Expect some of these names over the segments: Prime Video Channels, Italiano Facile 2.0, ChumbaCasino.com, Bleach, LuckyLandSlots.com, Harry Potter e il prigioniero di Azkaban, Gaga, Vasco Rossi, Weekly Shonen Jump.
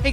Hey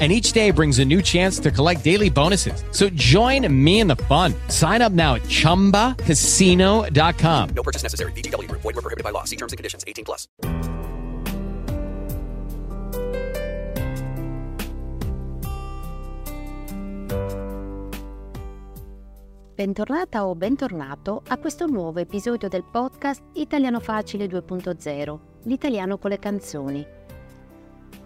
And each day brings a new chance to collect daily bonuses. So join me in the fun. Sign up now at ChumbaCasino.com. No purchase necessary. VGW. Void where prohibited by law. See terms and conditions. 18 plus. Bentornata o bentornato a questo nuovo episodio del podcast Italiano Facile 2.0, l'italiano con le canzoni.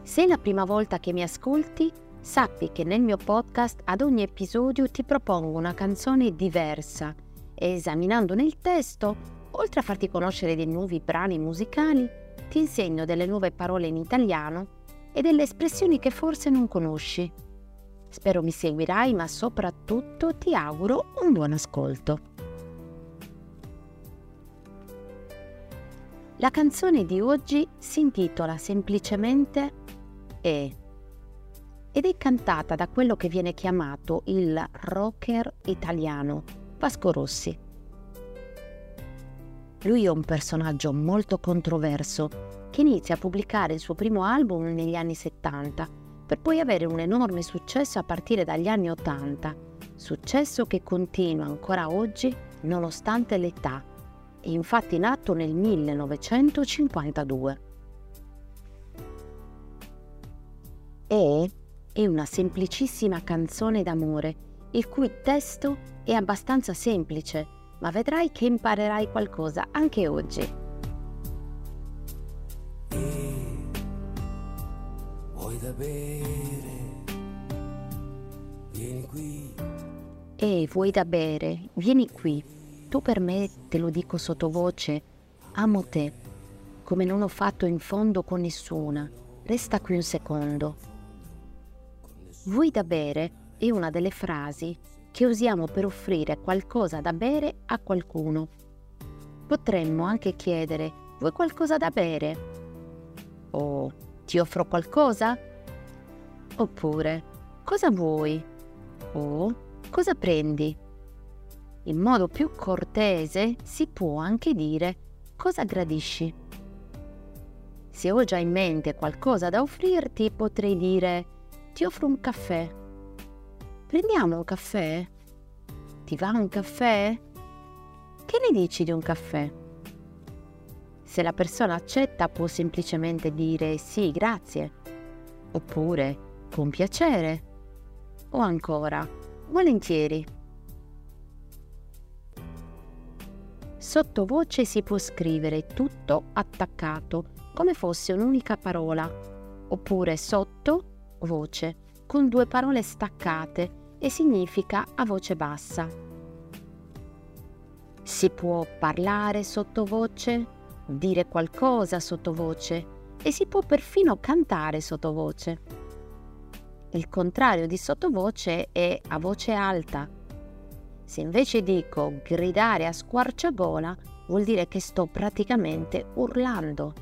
Se è la prima volta che mi ascolti, sappi che nel mio podcast ad ogni episodio ti propongo una canzone diversa e esaminandone il testo, oltre a farti conoscere dei nuovi brani musicali, ti insegno delle nuove parole in italiano e delle espressioni che forse non conosci. Spero mi seguirai, ma soprattutto ti auguro un buon ascolto. La canzone di oggi si intitola semplicemente ed è cantata da quello che viene chiamato il rocker italiano, Vasco Rossi. Lui è un personaggio molto controverso che inizia a pubblicare il suo primo album negli anni 70 per poi avere un enorme successo a partire dagli anni 80, successo che continua ancora oggi nonostante l'età, e infatti nato nel 1952. È una semplicissima canzone d'amore, il cui testo è abbastanza semplice, ma vedrai che imparerai qualcosa anche oggi. Vuoi da bere? Vieni qui. Vuoi da bere? Vieni qui. Tu per me, te lo dico sottovoce, amo te, come non ho fatto in fondo con nessuna. Resta qui un secondo. Vuoi da bere è una delle frasi che usiamo per offrire qualcosa da bere a qualcuno. Potremmo anche chiedere: vuoi qualcosa da bere? O ti offro qualcosa? Oppure cosa vuoi? O cosa prendi? In modo più cortese si può anche dire cosa gradisci. Se ho già in mente qualcosa da offrirti, potrei dire: ti offro un caffè. Prendiamo un caffè? Ti va un caffè? Che ne dici di un caffè? Se la persona accetta, può semplicemente dire sì, grazie, oppure con piacere, o ancora volentieri. Sottovoce si può scrivere tutto attaccato, come fosse un'unica parola, oppure sotto voce con due parole staccate, e significa a voce bassa. Si può parlare sottovoce, dire qualcosa sottovoce e si può perfino cantare sottovoce. Il contrario di sottovoce è a voce alta. Se invece dico gridare a squarciagola, vuol dire che sto praticamente urlando.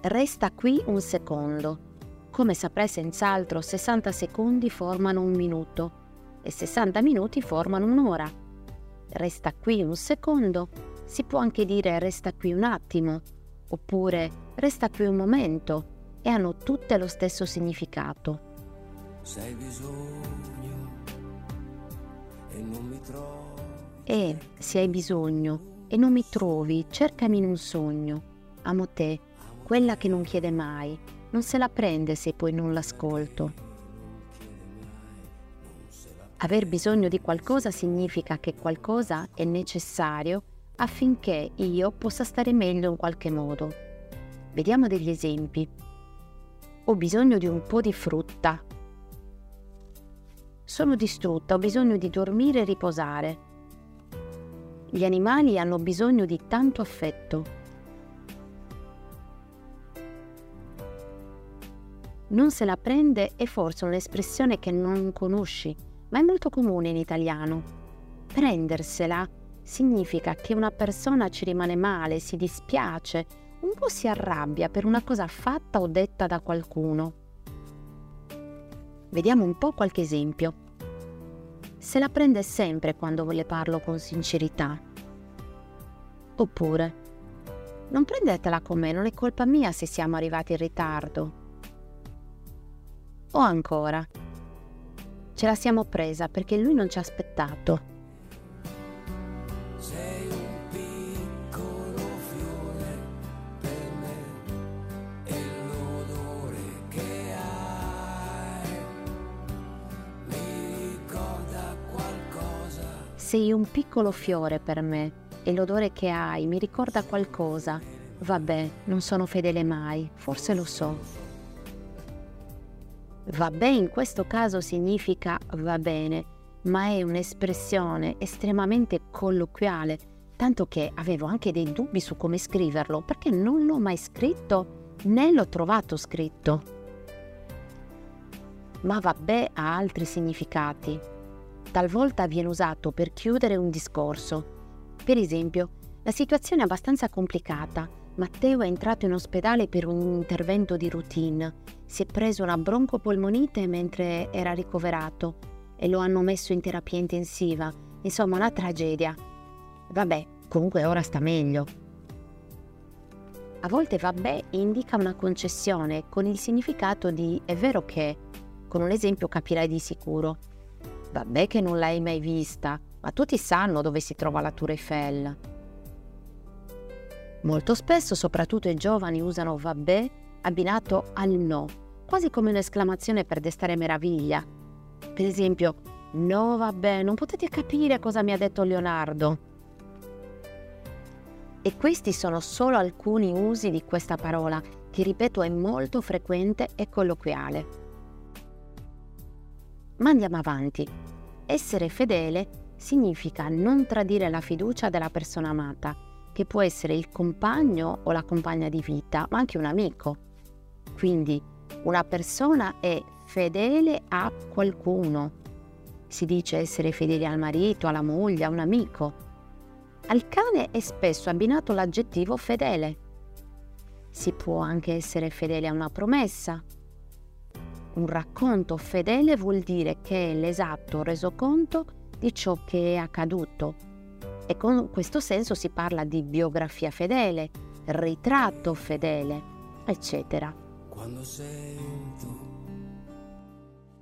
Resta qui un secondo. Come saprai senz'altro, 60 secondi formano un minuto e 60 minuti formano un'ora. Resta qui un secondo. Si può anche dire resta qui un attimo, oppure resta qui un momento, e hanno tutte lo stesso significato. Se hai bisogno e non mi trovi. Se hai bisogno e non mi trovi, cercami in un sogno. Amo te. Quella che non chiede mai, non se la prende se poi non l'ascolto. Aver bisogno di qualcosa significa che qualcosa è necessario affinché io possa stare meglio in qualche modo. Vediamo degli esempi. Ho bisogno di un po' di frutta. Sono distrutta, ho bisogno di dormire e riposare. Gli animali hanno bisogno di tanto affetto. Non se la prende è forse un'espressione che non conosci, ma è molto comune in italiano. Prendersela significa che una persona ci rimane male, si dispiace, un po' si arrabbia per una cosa fatta o detta da qualcuno. Vediamo un po' qualche esempio. Se la prende sempre quando le parlo con sincerità. Oppure, non prendetela con me, non è colpa mia se siamo arrivati in ritardo. O ancora, ce la siamo presa perché lui non ci ha aspettato. Sei un piccolo fiore per me e l'odore che hai mi ricorda qualcosa. Sei un piccolo fiore per me e l'odore che hai mi ricorda qualcosa. Vabbè, non sono fedele mai, forse lo so. Vabbè in questo caso significa va bene, ma è un'espressione estremamente colloquiale, tanto che avevo anche dei dubbi su come scriverlo, perché non l'ho mai scritto né l'ho trovato scritto. Ma vabbè ha altri significati. Talvolta viene usato per chiudere un discorso. Per esempio, la situazione è abbastanza complicata. Matteo è entrato in ospedale per un intervento di routine, si è preso una broncopolmonite mentre era ricoverato e lo hanno messo in terapia intensiva, insomma una tragedia. Vabbè, comunque ora sta meglio. A volte vabbè indica una concessione con il significato di è vero che, con un esempio capirai di sicuro. Vabbè che non l'hai mai vista, ma tutti sanno dove si trova la Tour Eiffel. Molto spesso, soprattutto i giovani, usano vabbè abbinato al no, quasi come un'esclamazione per destare meraviglia. Per esempio, no vabbè, non potete capire cosa mi ha detto Leonardo. E questi sono solo alcuni usi di questa parola, che ripeto è molto frequente e colloquiale. Ma andiamo avanti. Essere fedele significa non tradire la fiducia della persona amata, che può essere il compagno o la compagna di vita, ma anche un amico. Quindi una persona è fedele a qualcuno. Si dice essere fedele al marito, alla moglie, a un amico. Al cane è spesso abbinato l'aggettivo fedele. Si può anche essere fedele a una promessa. Un racconto fedele vuol dire che è l'esatto resoconto di ciò che è accaduto. E con questo senso si parla di biografia fedele, ritratto fedele, eccetera. Quando sento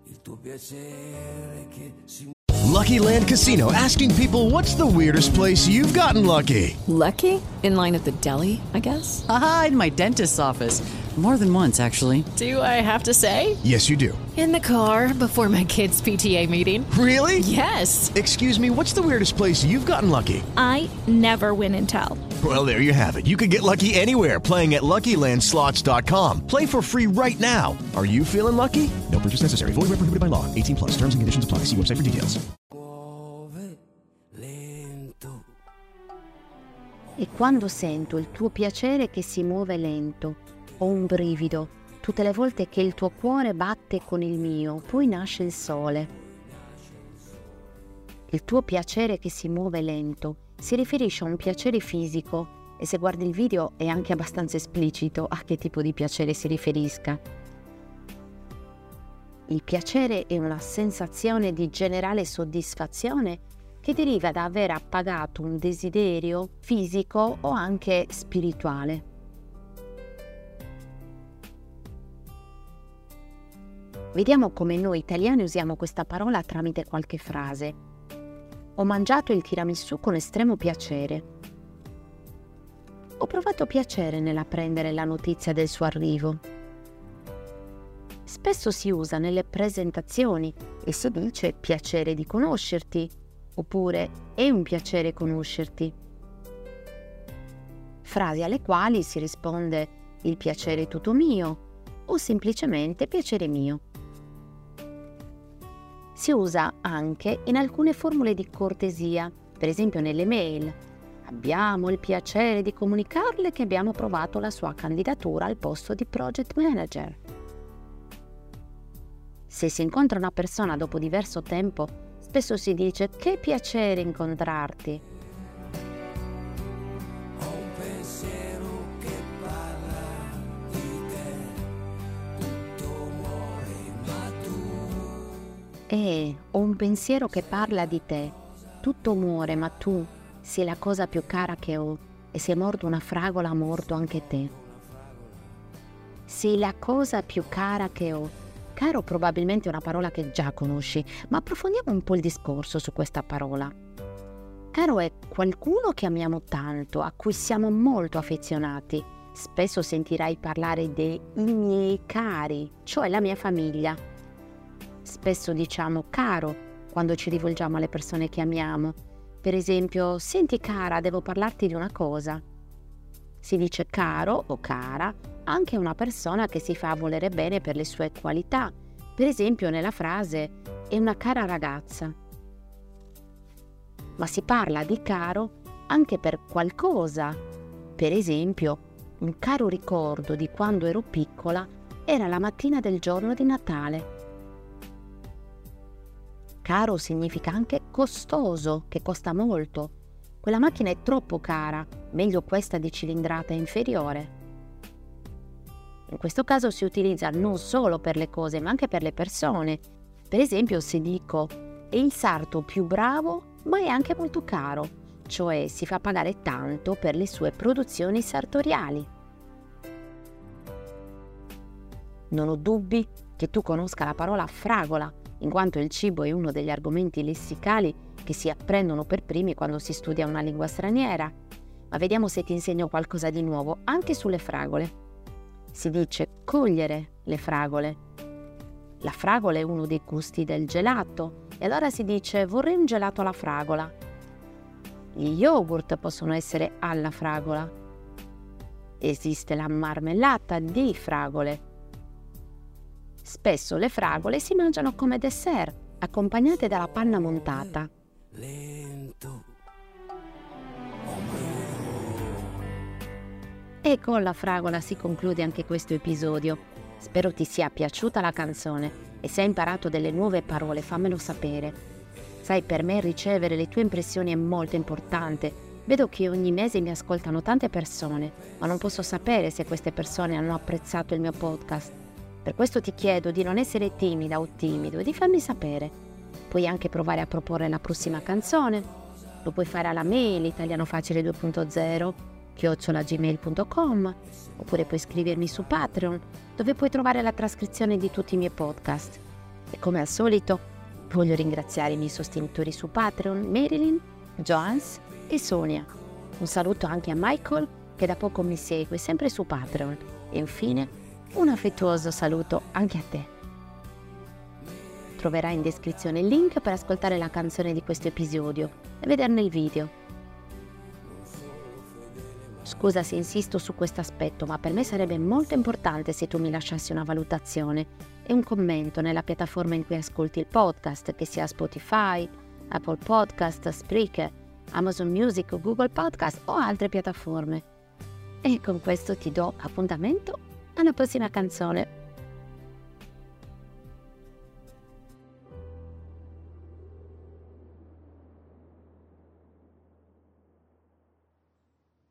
il tuo piacere che si... Lucky Land Casino asking people what's the weirdest place you've gotten lucky? Lucky? In line at the deli, I guess. Aha, in my dentist's office. More than once, actually. Do I have to say? Yes, you do. In the car before my kids' PTA meeting. Really? Yes. Excuse me, what's the weirdest place you've gotten lucky? I never win and tell. Well, there you have it. You can get lucky anywhere, playing at LuckyLandSlots.com. Play for free right now. Are you feeling lucky? No purchase necessary. Void where prohibited by law. 18 plus. Terms and conditions apply. See website for details. E quando sento il tuo piacere che si muove lento, ho un brivido, tutte le volte che il tuo cuore batte con il mio, poi nasce il sole. Il tuo piacere che si muove lento si riferisce a un piacere fisico e se guardi il video è anche abbastanza esplicito a che tipo di piacere si riferisca. Il piacere è una sensazione di generale soddisfazione che deriva da aver appagato un desiderio fisico o anche spirituale. Vediamo come noi italiani usiamo questa parola tramite qualche frase. Ho mangiato il tiramisù con estremo piacere. Ho provato piacere nell'apprendere la notizia del suo arrivo. spesso si usa nelle presentazioni e si dice piacere di conoscerti, oppure è un piacere conoscerti. Frasi alle quali si risponde il piacere è tutto mio o semplicemente piacere mio. Si usa anche in alcune formule di cortesia, per esempio nelle mail. Abbiamo il piacere di comunicarle che abbiamo approvato la sua candidatura al posto di project manager. Se si incontra una persona dopo diverso tempo, spesso si dice che piacere incontrarti. Ho un pensiero che parla di te, tutto muore ma tu sei la cosa più cara che ho e se è morto una fragola ha morto anche te. Sei la cosa più cara che ho. Caro probabilmente è una parola che già conosci, ma approfondiamo un po' il discorso su questa parola. Caro è qualcuno che amiamo tanto, a cui siamo molto affezionati. Spesso sentirai parlare dei miei cari, cioè la mia famiglia. Spesso diciamo caro quando ci rivolgiamo alle persone che amiamo. Per esempio, senti cara, devo parlarti di una cosa. Si dice caro o cara anche a una persona che si fa volere bene per le sue qualità. Per esempio nella frase è una cara ragazza. Ma si parla di caro anche per qualcosa. Per esempio, un caro ricordo di quando ero piccola era la mattina del giorno di Natale. Caro significa anche costoso, che costa molto. Quella macchina è troppo cara, meglio questa di cilindrata inferiore. In questo caso si utilizza non solo per le cose, ma anche per le persone. Per esempio, se dico è il sarto più bravo, ma è anche molto caro, cioè si fa pagare tanto per le sue produzioni sartoriali. Non ho dubbi che tu conosca la parola fragola, in quanto il cibo è uno degli argomenti lessicali che si apprendono per primi quando si studia una lingua straniera. Ma vediamo se ti insegno qualcosa di nuovo anche sulle fragole. Si dice cogliere le fragole. La fragola è uno dei gusti del gelato e allora si dice vorrei un gelato alla fragola. Gli yogurt possono essere alla fragola. Esiste la marmellata di fragole. Spesso le fragole si mangiano come dessert, accompagnate dalla panna montata. E con la fragola si conclude anche questo episodio. Spero ti sia piaciuta la canzone e se hai imparato delle nuove parole fammelo sapere. Sai, per me ricevere le tue impressioni è molto importante. Vedo che ogni mese mi ascoltano tante persone, ma non posso sapere se queste persone hanno apprezzato il mio podcast. Per questo ti chiedo di non essere timida o timido e di farmi sapere. Puoi anche provare a proporre la prossima canzone. Lo puoi fare alla mail italianofacile2.0@gmail.com oppure puoi scrivermi su Patreon, dove puoi trovare la trascrizione di tutti i miei podcast. E come al solito voglio ringraziare i miei sostenitori su Patreon, Marilyn, Joans e Sonia. Un saluto anche a Michael che da poco mi segue sempre su Patreon e infine un affettuoso saluto anche a te. Troverai in descrizione il link per ascoltare la canzone di questo episodio e vederne il video. Scusa se insisto su questo aspetto, ma per me sarebbe molto importante se tu mi lasciassi una valutazione e un commento nella piattaforma in cui ascolti il podcast, che sia Spotify, Apple Podcast, Spreaker, Amazon Music, Google Podcast o altre piattaforme. E con questo ti do appuntamento alla prossima canzone.